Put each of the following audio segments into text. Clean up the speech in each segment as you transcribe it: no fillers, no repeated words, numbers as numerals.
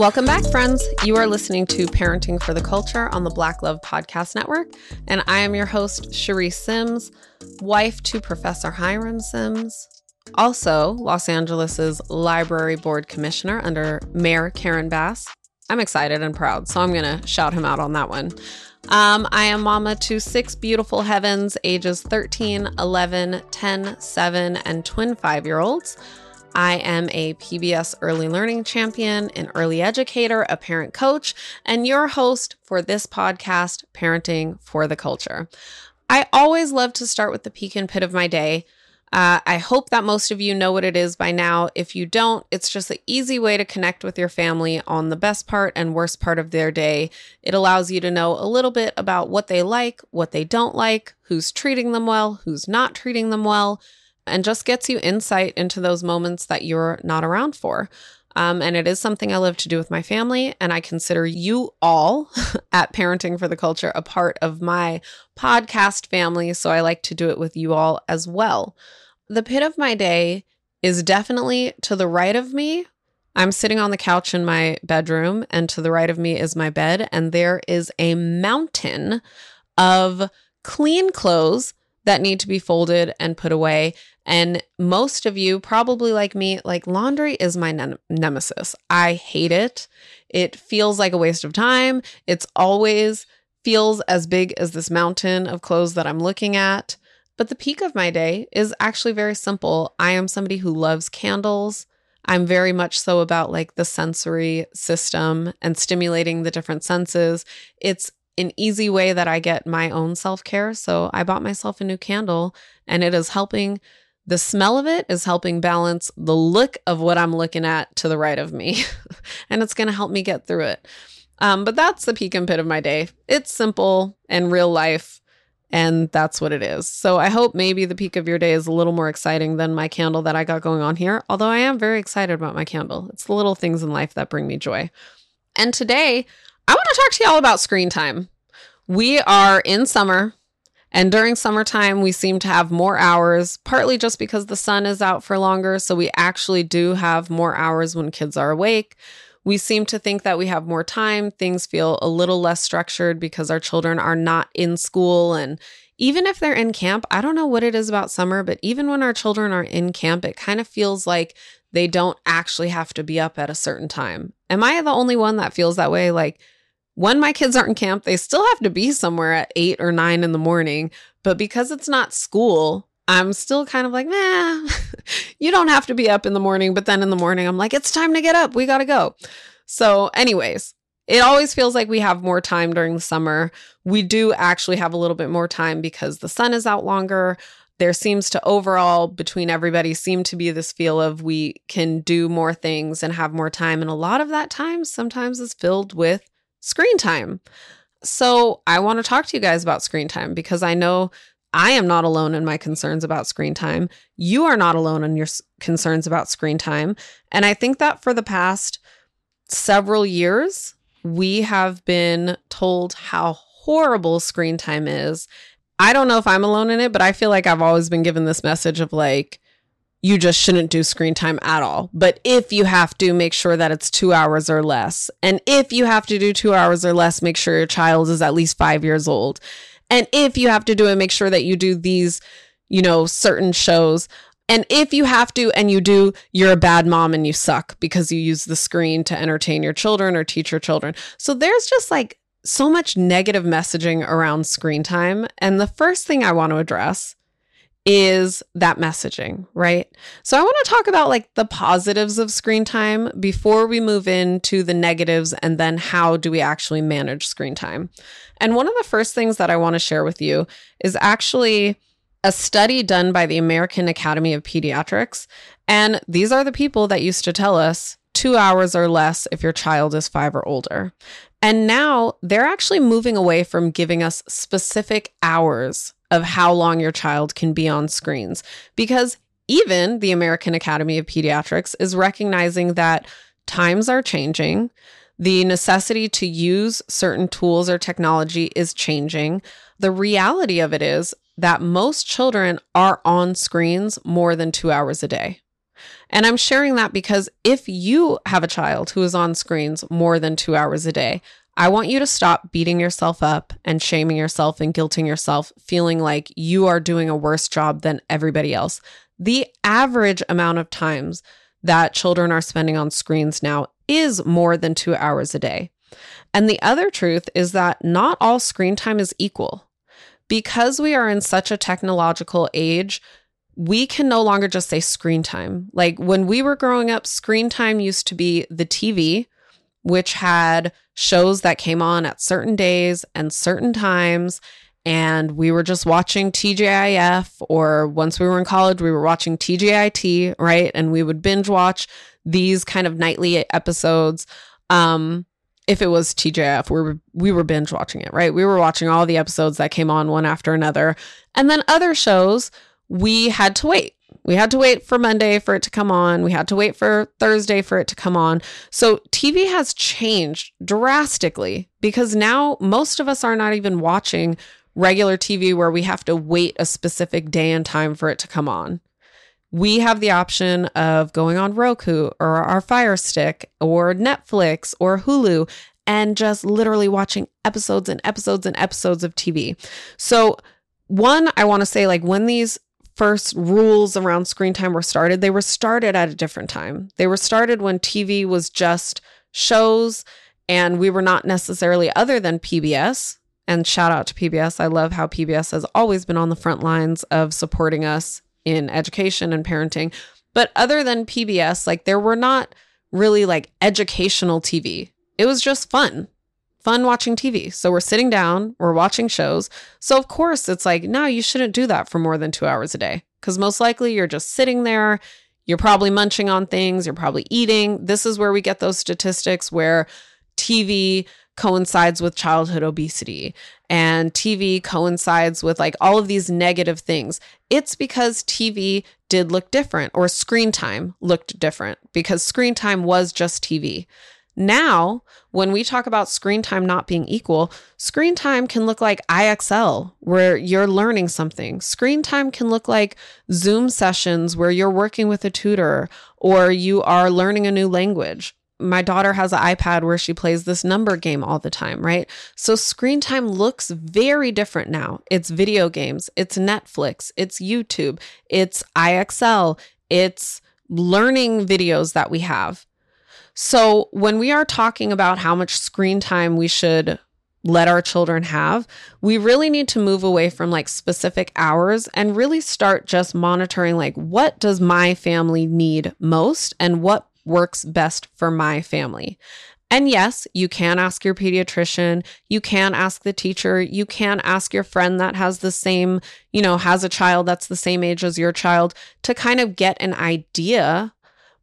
Welcome back, friends. You are listening to Parenting for the Culture on the Black Love Podcast Network, and I am your host, Charisse Sims, wife to Professor Hiram Sims, also Los Angeles' Library Board Commissioner under Mayor Karen Bass. I'm excited and proud, so I'm going to shout him out on that one. I am mama to six beautiful heavens, ages 13, 11, 10, 7, and twin 5-year-olds. I am a PBS early learning champion, an early educator, a parent coach, and your host for this podcast, Parenting for the Culture. I always love to start with the peak and pit of my day. I hope that most of you know what it is by now. If you don't, it's just an easy way to connect with your family on the best part and worst part of their day. It allows you to know a little bit about what they like, what they don't like, who's treating them well, who's not treating them well, and just gets you insight into those moments that you're not around for. And it is something I love to do with my family, and I consider you all at Parenting for the Culture a part of my podcast family, so I like to do it with you all as well. The pit of my day is definitely to the right of me. I'm sitting on the couch in my bedroom, and to the right of me is my bed, and there is a mountain of clean clothes that need to be folded and put away. And most of you, probably like me, like laundry is my nemesis. I hate it. It feels like a waste of time. It's always feels as big as this mountain of clothes that I'm looking at. But the peak of my day is actually very simple. I am somebody who loves candles. I'm very much so about like the sensory system and stimulating the different senses. It's an easy way that I get my own self-care. So I bought myself a new candle, and it is helping. The smell of it is helping balance the look of what I'm looking at to the right of me. And it's going to help me get through it. But that's the peak and pit of my day. It's simple and real life, and that's what it is. So I hope maybe the peak of your day is a little more exciting than my candle that I got going on here. Although I am very excited about my candle. It's the little things in life that bring me joy. And today, I want to talk to y'all about screen time. We are in summer, and during summertime, we seem to have more hours, partly just because the sun is out for longer. So we actually do have more hours when kids are awake. We seem to think that we have more time. Things feel a little less structured because our children are not in school. And even if they're in camp, I don't know what it is about summer, but even when our children are in camp, it kind of feels like they don't actually have to be up at a certain time. Am I the only one that feels that way? Like, when my kids aren't in camp, they still have to be somewhere at 8 or 9 in the morning. But because it's not school, I'm still kind of like, nah, you don't have to be up in the morning. But then in the morning, I'm like, it's time to get up. We got to go. So anyways, it always feels like we have more time during the summer. We do actually have a little bit more time because the sun is out longer. There seems to overall between everybody seem to be this feel of we can do more things and have more time. And a lot of that time sometimes is filled with screen time. So I want to talk to you guys about screen time because I know I am not alone in my concerns about screen time. You are not alone in your concerns about screen time. And I think that for the past several years, we have been told how horrible screen time is. I don't know if I'm alone in it, but I feel like I've always been given this message of like, you just shouldn't do screen time at all. But if you have to, make sure that it's 2 hours or less. And if you have to do 2 hours or less, make sure your child is at least 5 years old. And if you have to do it, make sure that you do these, you know, certain shows. And if you have to and you do, you're a bad mom and you suck because you use the screen to entertain your children or teach your children. So there's just like so much negative messaging around screen time. And the first thing I want to address is that messaging, right? So I want to talk about like the positives of screen time before we move into the negatives and then how do we actually manage screen time. And one of the first things that I want to share with you is actually a study done by the American Academy of Pediatrics. And these are the people that used to tell us 2 hours or less if your child is 5 or older. And now they're actually moving away from giving us specific hours of how long your child can be on screens. Because even the American Academy of Pediatrics is recognizing that times are changing, the necessity to use certain tools or technology is changing. The reality of it is that most children are on screens more than 2 hours a day. And I'm sharing that because if you have a child who is on screens more than 2 hours a day, I want you to stop beating yourself up and shaming yourself and guilting yourself, feeling like you are doing a worse job than everybody else. The average amount of times that children are spending on screens now is more than 2 hours a day. And the other truth is that not all screen time is equal. Because we are in such a technological age, we can no longer just say screen time. Like when we were growing up, screen time used to be the TV, which had shows that came on at certain days and certain times. And we were just watching TGIF, or once we were in college, we were watching TGIT, right? And we would binge watch these kind of nightly episodes. If it was TGIF, we were binge watching it, right? We were watching all the episodes that came on one after another. And then other shows, we had to wait. We had to wait for Monday for it to come on. We had to wait for Thursday for it to come on. So TV has changed drastically because now most of us are not even watching regular TV where we have to wait a specific day and time for it to come on. We have the option of going on Roku or our Fire Stick or Netflix or Hulu and just literally watching episodes and episodes and episodes of TV. So one, I want to say, like, when these first rules around screen time were started, they were started at a different time. They were started when TV was just shows and we were not necessarily, other than PBS. And shout out to PBS. I love how PBS has always been on the front lines of supporting us in education and parenting. But other than PBS, like, there were not really like educational TV. It was just fun watching TV. So we're sitting down, we're watching shows. So of course it's like, no, you shouldn't do that for more than 2 hours a day. Because most likely you're just sitting there, you're probably munching on things, you're probably eating. This is where we get those statistics where TV coincides with childhood obesity and TV coincides with like all of these negative things. It's because TV did look different, or screen time looked different, because screen time was just TV. Now, when we talk about screen time not being equal, screen time can look like IXL, where you're learning something. Screen time can look like Zoom sessions where you're working with a tutor or you are learning a new language. My daughter has an iPad where she plays this number game all the time, right? So screen time looks very different now. It's video games, it's Netflix, it's YouTube, it's IXL, it's learning videos that we have. So when we are talking about how much screen time we should let our children have, we really need to move away from like specific hours and really start just monitoring like, what does my family need most and what works best for my family. And yes, you can ask your pediatrician, you can ask the teacher, you can ask your friend that has the same, you know, has a child that's the same age as your child to kind of get an idea.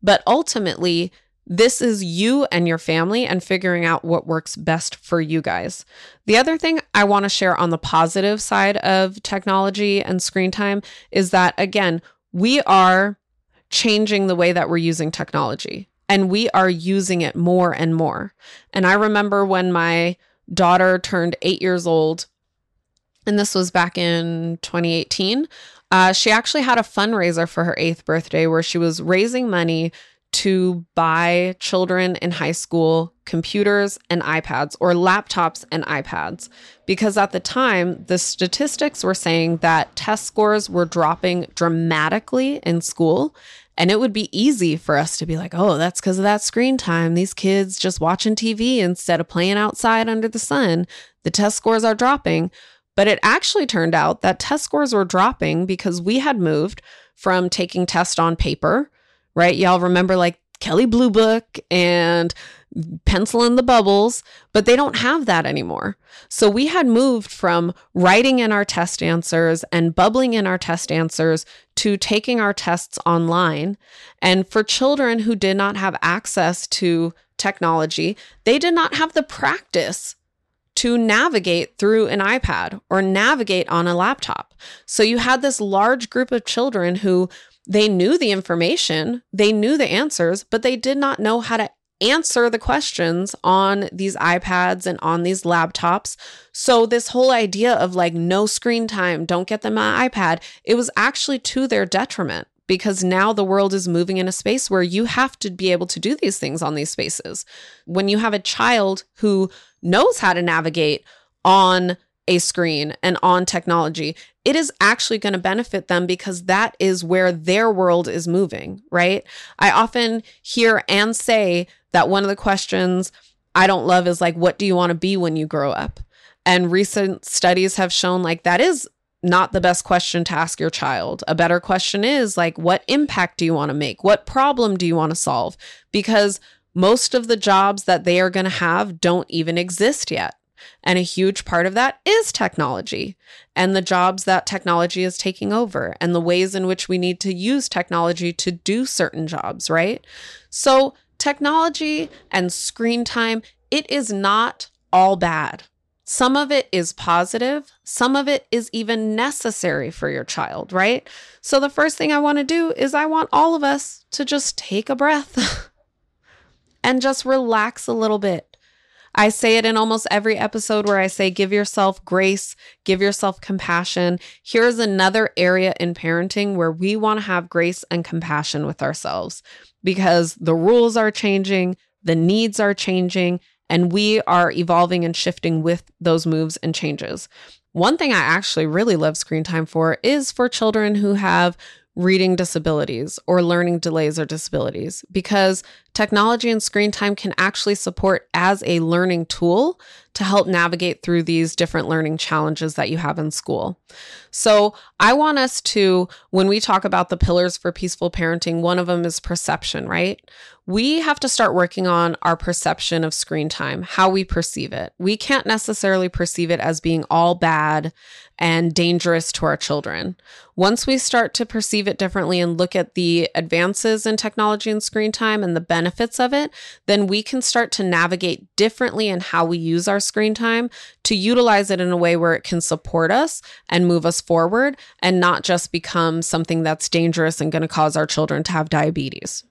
But ultimately, this is you and your family and figuring out what works best for you guys. The other thing I want to share on the positive side of technology and screen time is that, again, we are changing the way that we're using technology, and we are using it more and more. And I remember when my daughter turned 8 years old, and this was back in 2018, she actually had a fundraiser for her 8th birthday where she was raising money to buy children in high school computers and iPads, or laptops and iPads. Because at the time, the statistics were saying that test scores were dropping dramatically in school. And it would be easy for us to be like, oh, that's because of that screen time. These kids just watching TV instead of playing outside under the sun. The test scores are dropping. But it actually turned out that test scores were dropping because we had moved from taking tests on paper, right? Y'all remember like Kelly Blue Book and pencil in the bubbles, but they don't have that anymore. So we had moved from writing in our test answers and bubbling in our test answers to taking our tests online. And for children who did not have access to technology, they did not have the practice to navigate through an iPad or navigate on a laptop. So you had this large group of children who, they knew the information, they knew the answers, but they did not know how to answer the questions on these iPads and on these laptops. So this whole idea of like no screen time, don't get them an iPad, it was actually to their detriment because now the world is moving in a space where you have to be able to do these things on these spaces. When you have a child who knows how to navigate on a screen and on technology, it is actually going to benefit them because that is where their world is moving, right? I often hear and say that one of the questions I don't love is like, what do you want to be when you grow up? And recent studies have shown like that is not the best question to ask your child. A better question is like, what impact do you want to make? What problem do you want to solve? Because most of the jobs that they are going to have don't even exist yet. And a huge part of that is technology and the jobs that technology is taking over and the ways in which we need to use technology to do certain jobs, right? So technology and screen time, it is not all bad. Some of it is positive. Some of it is even necessary for your child, right? So the first thing I want to do is I want all of us to just take a breath and just relax a little bit. I say it in almost every episode where I say, give yourself grace, give yourself compassion. Here's another area in parenting where we want to have grace and compassion with ourselves because the rules are changing, the needs are changing, and we are evolving and shifting with those moves and changes. One thing I actually really love screen time for is for children who have reading disabilities or learning delays or disabilities, because technology and screen time can actually support as a learning tool to help navigate through these different learning challenges that you have in school. So I want us to, when we talk about the pillars for peaceful parenting, one of them is perception, right? We have to start working on our perception of screen time, how we perceive it. We can't necessarily perceive it as being all bad and dangerous to our children. Once we start to perceive it differently and look at the advances in technology and screen time and the benefits of it, then we can start to navigate differently in how we use our screen time to utilize it in a way where it can support us and move us forward and not just become something that's dangerous and going to cause our children to have diabetes.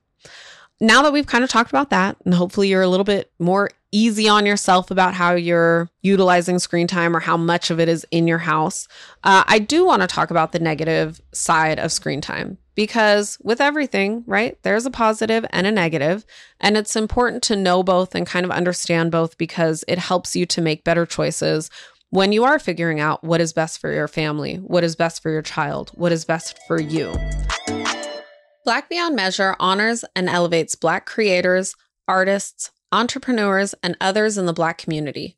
Now that we've kind of talked about that, and hopefully you're a little bit more easy on yourself about how you're utilizing screen time or how much of it is in your house, I do want to talk about the negative side of screen time. Because with everything, right, there's a positive and a negative, and it's important to know both and kind of understand both because it helps you to make better choices when you are figuring out what is best for your family, what is best for your child, what is best for you. Black Beyond Measure honors and elevates Black creators, artists, entrepreneurs, and others in the Black community.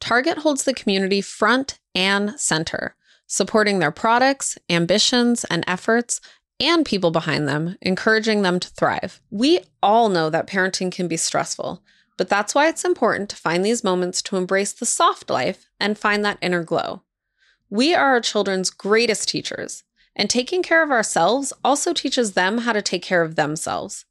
Target holds the community front and center, supporting their products, ambitions, and efforts, and people behind them, encouraging them to thrive. We all know that parenting can be stressful, but that's why it's important to find these moments to embrace the soft life and find that inner glow. We are our children's greatest teachers, and taking care of ourselves also teaches them how to take care of themselves.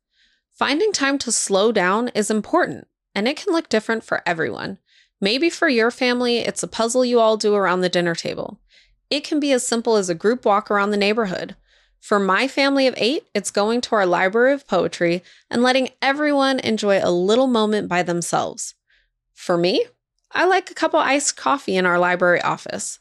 Finding time to slow down is important, and it can look different for everyone. Maybe for your family, it's a puzzle you all do around the dinner table. It can be as simple as a group walk around the neighborhood. For my family of 8, it's going to our library of poetry and letting everyone enjoy a little moment by themselves. For me, I like a cup of iced coffee in our library office.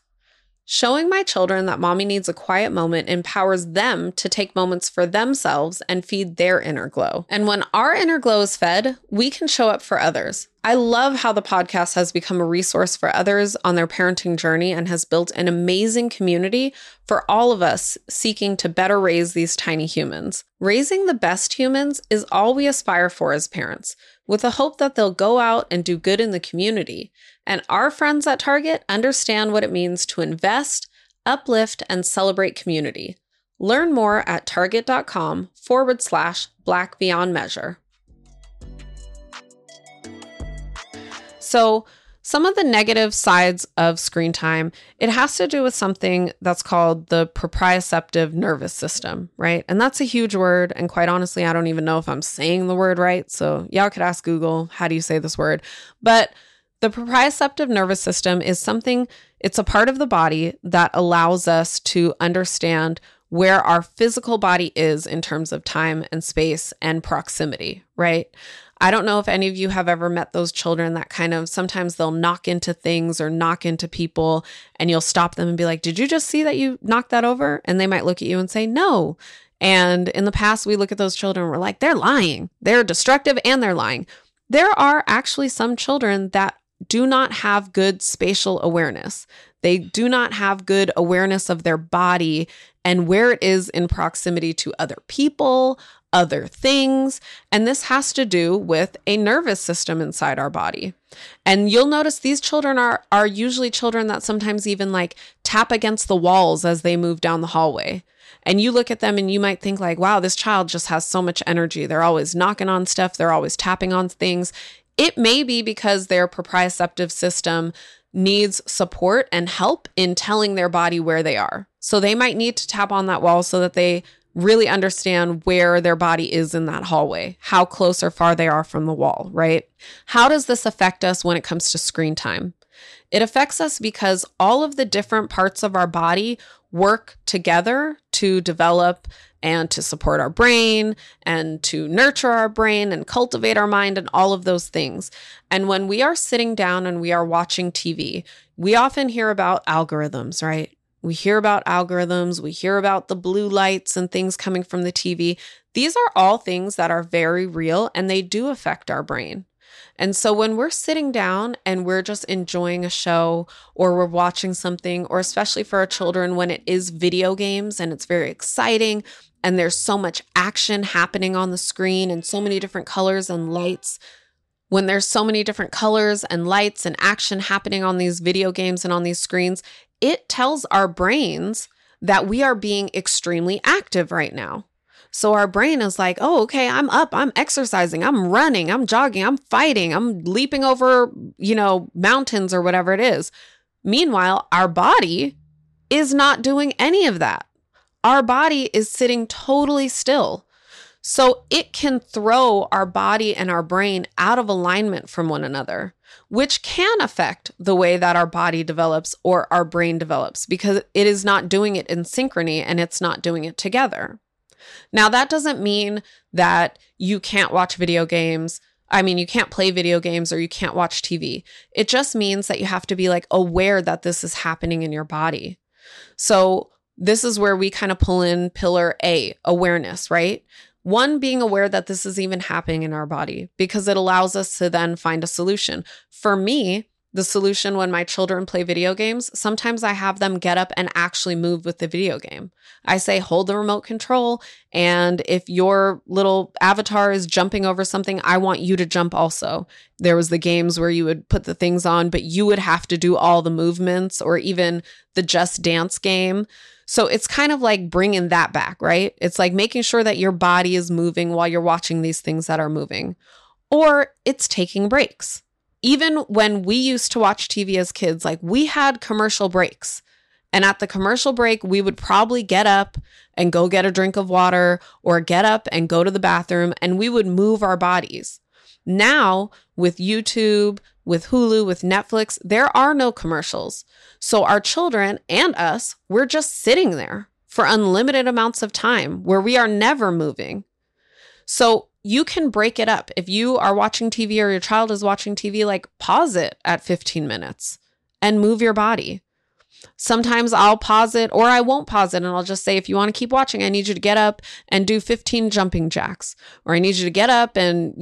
Showing my children that mommy needs a quiet moment empowers them to take moments for themselves and feed their inner glow. And when our inner glow is fed, we can show up for others. I love how the podcast has become a resource for others on their parenting journey and has built an amazing community for all of us seeking to better raise these tiny humans. Raising the best humans is all we aspire for as parents, with the hope that they'll go out and do good in the community. And our friends at Target understand what it means to invest, uplift, and celebrate community. Learn more at target.com/Black Beyond Measure. So some of the negative sides of screen time, it has to do with something that's called the proprioceptive nervous system, right? And that's a huge word. And quite honestly, I don't even know if I'm saying the word right. So y'all could ask Google, how do you say this word? But the proprioceptive nervous system is something, it's a part of the body that allows us to understand where our physical body is in terms of time and space and proximity, right? I don't know if any of you have ever met those children that kind of, sometimes they'll knock into things or knock into people and you'll stop them and be like, did you just see that you knocked that over? And they might look at you and say, no. And in the past, we look at those children, we're like, they're lying. They're destructive and they're lying. There are actually some children that do not have good spatial awareness. They do not have good awareness of their body and where it is in proximity to other people, other things. And this has to do with a nervous system inside our body. And you'll notice these children are usually children that sometimes even like tap against the walls as they move down the hallway. And you look at them and you might think like, wow, this child just has so much energy. They're always knocking on stuff. They're always tapping on things. It may be because their proprioceptive system needs support and help in telling their body where they are. So they might need to tap on that wall so that they really understand where their body is in that hallway, how close or far they are from the wall, right? How does this affect us when it comes to screen time? It affects us because all of the different parts of our body work together to develop and to support our brain and to nurture our brain and cultivate our mind and all of those things. And when we are sitting down and we are watching TV, we often hear about algorithms, right? We hear about algorithms, we hear about the blue lights and things coming from the TV. These are all things that are very real and they do affect our brain. And so when we're sitting down and we're just enjoying a show or we're watching something, or especially for our children when it is video games and it's very exciting and there's so much action happening on the screen and so many different colors and lights, when there's so many different colors and lights and action happening on these video games and on these screens, it tells our brains that we are being extremely active right now. So our brain is like, oh, okay, I'm up, I'm exercising, I'm running, I'm jogging, I'm fighting, I'm leaping over, mountains or whatever it is. Meanwhile, our body is not doing any of that. Our body is sitting totally still. So it can throw our body and our brain out of alignment from one another, which can affect the way that our body develops or our brain develops because it is not doing it in synchrony and it's not doing it together. Now, that doesn't mean that you can't watch video games. I mean, you can't play video games or you can't watch TV. It just means that you have to be like aware that this is happening in your body. So this is where we kind of pull in pillar A, awareness, right? One, being aware that this is even happening in our body because it allows us to then find a solution. For me, the solution when my children play video games, sometimes I have them get up and actually move with the video game. I say, hold the remote control, and if your little avatar is jumping over something, I want you to jump also. There was the games where you would put the things on, but you would have to do all the movements, or even the Just Dance game. So it's kind of like bringing that back, right? It's like making sure that your body is moving while you're watching these things that are moving. Or it's taking breaks. Even when we used to watch TV as kids, like we had commercial breaks. And at the commercial break, we would probably get up and go get a drink of water or get up and go to the bathroom, and we would move our bodies. Now, with YouTube, with Hulu, with Netflix, there are no commercials. So our children and us, we're just sitting there for unlimited amounts of time where we are never moving. So you can break it up. If you are watching TV or your child is watching TV, like pause it at 15 minutes and move your body. Sometimes I'll pause it or I won't pause it and I'll just say, if you want to keep watching, I need you to get up and do 15 jumping jacks, or I need you to get up and,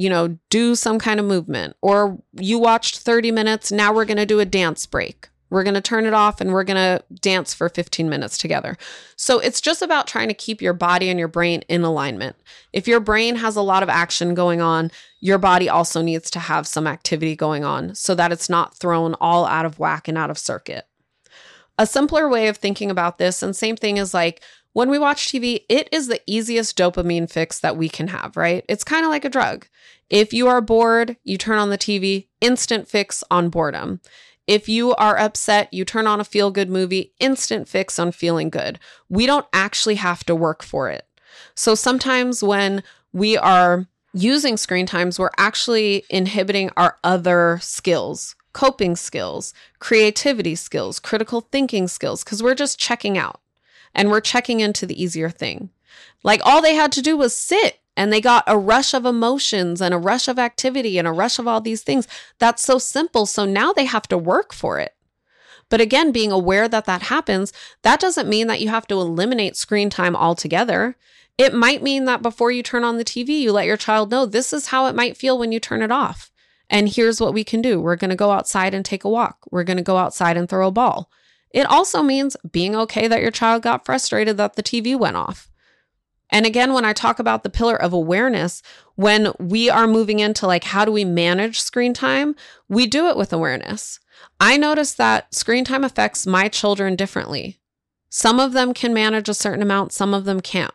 do some kind of movement, or you watched 30 minutes. Now we're going to do a dance break. We're going to turn it off and we're going to dance for 15 minutes together. So it's just about trying to keep your body and your brain in alignment. If your brain has a lot of action going on, your body also needs to have some activity going on so that it's not thrown all out of whack and out of circuit. A simpler way of thinking about this, and same thing is like when we watch TV, it is the easiest dopamine fix that we can have, right? It's kind of like a drug. If you are bored, you turn on the TV, instant fix on boredom. If you are upset, you turn on a feel-good movie, instant fix on feeling good. We don't actually have to work for it. So sometimes when we are using screen times, we're actually inhibiting our other skills, coping skills, creativity skills, critical thinking skills, because we're just checking out and we're checking into the easier thing. Like all they had to do was sit. And they got a rush of emotions and a rush of activity and a rush of all these things. That's so simple. So now they have to work for it. But again, being aware that that happens, that doesn't mean that you have to eliminate screen time altogether. It might mean that before you turn on the TV, you let your child know this is how it might feel when you turn it off. And here's what we can do. We're going to go outside and take a walk. We're going to go outside and throw a ball. It also means being okay that your child got frustrated that the TV went off. And again, when I talk about the pillar of awareness, when we are moving into like, how do we manage screen time? We do it with awareness. I notice that screen time affects my children differently. Some of them can manage a certain amount, some of them can't.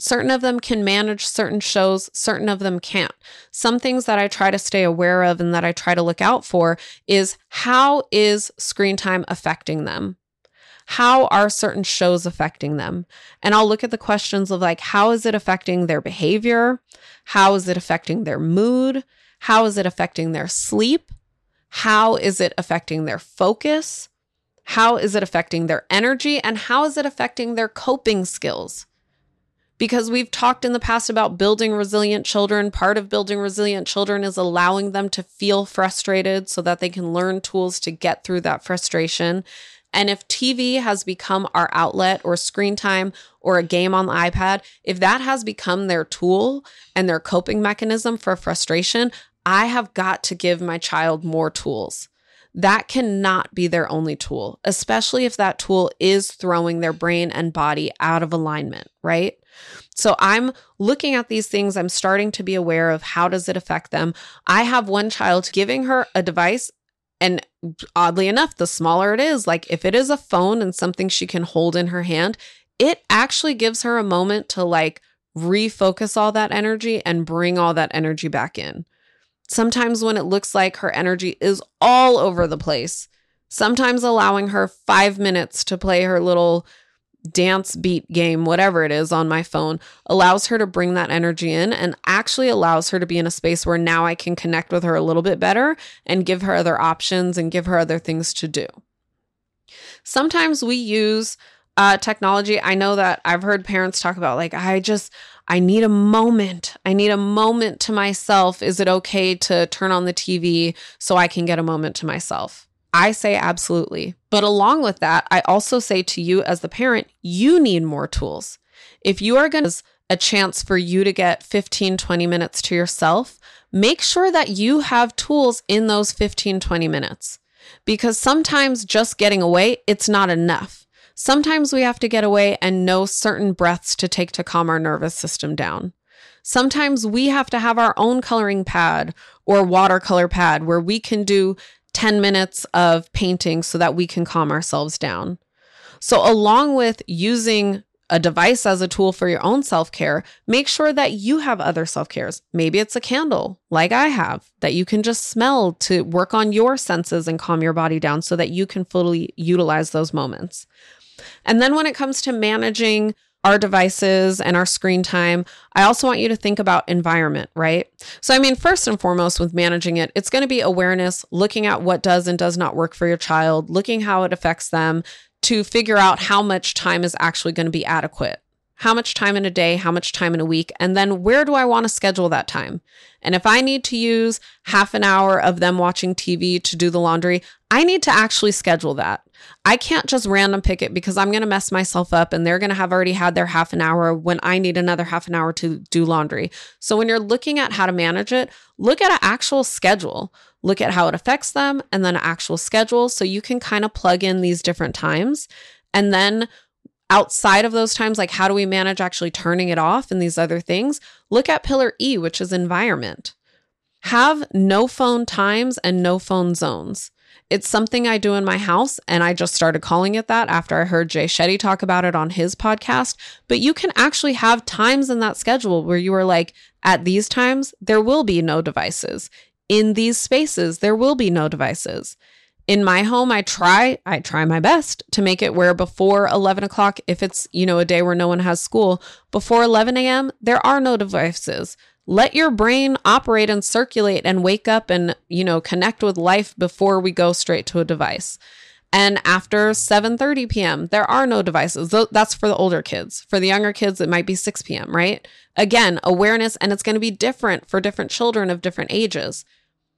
Certain of them can manage certain shows, certain of them can't. Some things that I try to stay aware of and that I try to look out for is, how is screen time affecting them? How are certain shows affecting them? And I'll look at the questions of like, how is it affecting their behavior? How is it affecting their mood? How is it affecting their sleep? How is it affecting their focus? How is it affecting their energy? And how is it affecting their coping skills? Because we've talked in the past about building resilient children. Part of building resilient children is allowing them to feel frustrated so that they can learn tools to get through that frustration. And if TV has become our outlet, or screen time, or a game on the iPad, if that has become their tool and their coping mechanism for frustration, I have got to give my child more tools. That cannot be their only tool, especially if that tool is throwing their brain and body out of alignment, right? So I'm looking at these things. I'm starting to be aware of, how does it affect them? I have one child giving her a device, and oddly enough, the smaller it is, like if it is a phone and something she can hold in her hand, it actually gives her a moment to like refocus all that energy and bring all that energy back in. Sometimes when it looks like her energy is all over the place, sometimes allowing her 5 minutes to play her little dance beat game, whatever it is on my phone, allows her to bring that energy in and actually allows her to be in a space where now I can connect with her a little bit better and give her other options and give her other things to do. Sometimes we use technology. I know that I've heard parents talk about like, I need a moment. I need a moment to myself. Is it okay to turn on the TV so I can get a moment to myself? I say absolutely. But along with that, I also say to you as the parent, you need more tools. If you are going to have a chance for you to get 15, 20 minutes to yourself, make sure that you have tools in those 15, 20 minutes. Because sometimes just getting away, it's not enough. Sometimes we have to get away and know certain breaths to take to calm our nervous system down. Sometimes we have to have our own coloring pad or watercolor pad where we can do 10 minutes of painting so that we can calm ourselves down. So along with using a device as a tool for your own self-care, make sure that you have other self-cares. Maybe it's a candle, like I have, that you can just smell to work on your senses and calm your body down so that you can fully utilize those moments. And then when it comes to managing our devices and our screen time, I also want you to think about environment, right? So I mean, first and foremost with managing it, it's going to be awareness, looking at what does and does not work for your child, looking how it affects them to figure out how much time is actually going to be adequate. How much time in a day, how much time in a week, and then where do I want to schedule that time? And if I need to use half an hour of them watching TV to do the laundry, I need to actually schedule that. I can't just random pick it because I'm going to mess myself up and they're going to have already had their half an hour when I need another half an hour to do laundry. So when you're looking at how to manage it, look at an actual schedule. Look at how it affects them and then an actual schedule so you can kind of plug in these different times. And then outside of those times, like how do we manage actually turning it off and these other things? Look at pillar E, which is environment. Have no phone times and no phone zones. It's something I do in my house, and I just started calling it that after I heard Jay Shetty talk about it on his podcast. But you can actually have times in that schedule where you are like, at these times, there will be no devices. In these spaces, there will be no devices. In my home, I try my best to make it where before 11 o'clock, if it's, a day where no one has school, before 11 a.m., there are no devices. Let your brain operate and circulate and wake up and, connect with life before we go straight to a device. And after 7:30 p.m., there are no devices. That's for the older kids. For the younger kids, it might be 6 p.m., right? Again, awareness, and it's going to be different for different children of different ages.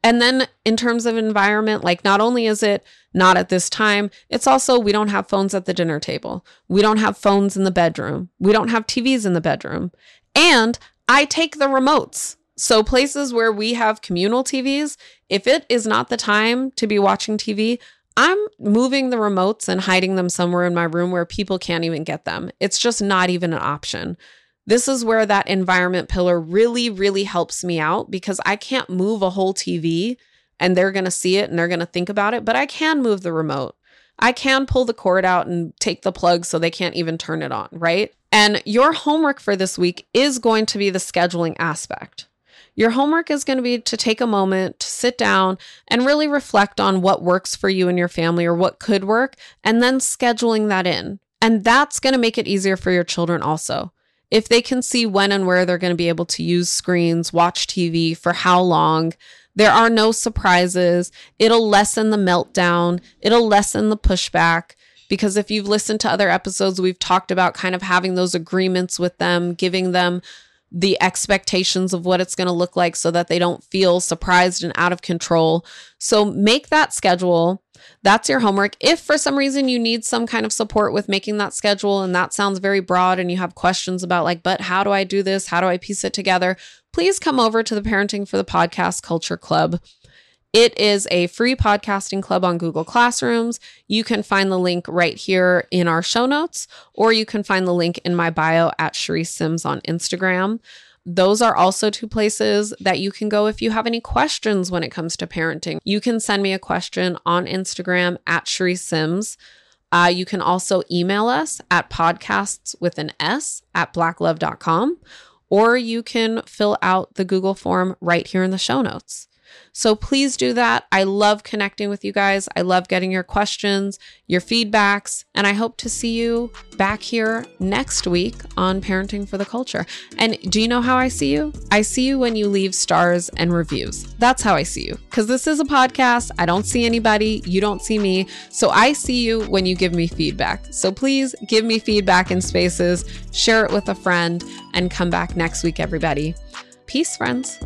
And then in terms of environment, like not only is it not at this time, it's also we don't have phones at the dinner table. We don't have phones in the bedroom. We don't have TVs in the bedroom. And I take the remotes. So places where we have communal TVs, if it is not the time to be watching TV, I'm moving the remotes and hiding them somewhere in my room where people can't even get them. It's just not even an option. This is where that environment pillar really, really helps me out because I can't move a whole TV and they're going to see it and they're going to think about it, but I can move the remote. I can pull the cord out and take the plug so they can't even turn it on, right? And your homework for this week is going to be the scheduling aspect. Your homework is going to be to take a moment to sit down and really reflect on what works for you and your family or what could work, and then scheduling that in. And that's going to make it easier for your children also. If they can see when and where they're going to be able to use screens, watch TV, for how long, there are no surprises. It'll lessen the meltdown. It'll lessen the pushback. Because if you've listened to other episodes, we've talked about kind of having those agreements with them, giving them the expectations of what it's going to look like so that they don't feel surprised and out of control. So make that schedule. That's your homework. If for some reason you need some kind of support with making that schedule and that sounds very broad and you have questions about like, but how do I do this? How do I piece it together? Please come over to the Parenting for the Podcast Culture Club. It is a free podcasting club on Google Classrooms. You can find the link right here in our show notes, or you can find the link in my bio at Charisse Sims on Instagram. Those are also two places that you can go if you have any questions when it comes to parenting. You can send me a question on Instagram at Charisse Sims. You can also email us at podcasts@blacklove.com, or you can fill out the Google form right here in the show notes. So please do that. I love connecting with you guys. I love getting your questions, your feedbacks, and I hope to see you back here next week on Parenting for the Culture. And do you know how I see you? I see you when you leave stars and reviews. That's how I see you. Because this is a podcast. I don't see anybody. You don't see me. So I see you when you give me feedback. So please give me feedback in spaces, share it with a friend, and come back next week, everybody. Peace, friends.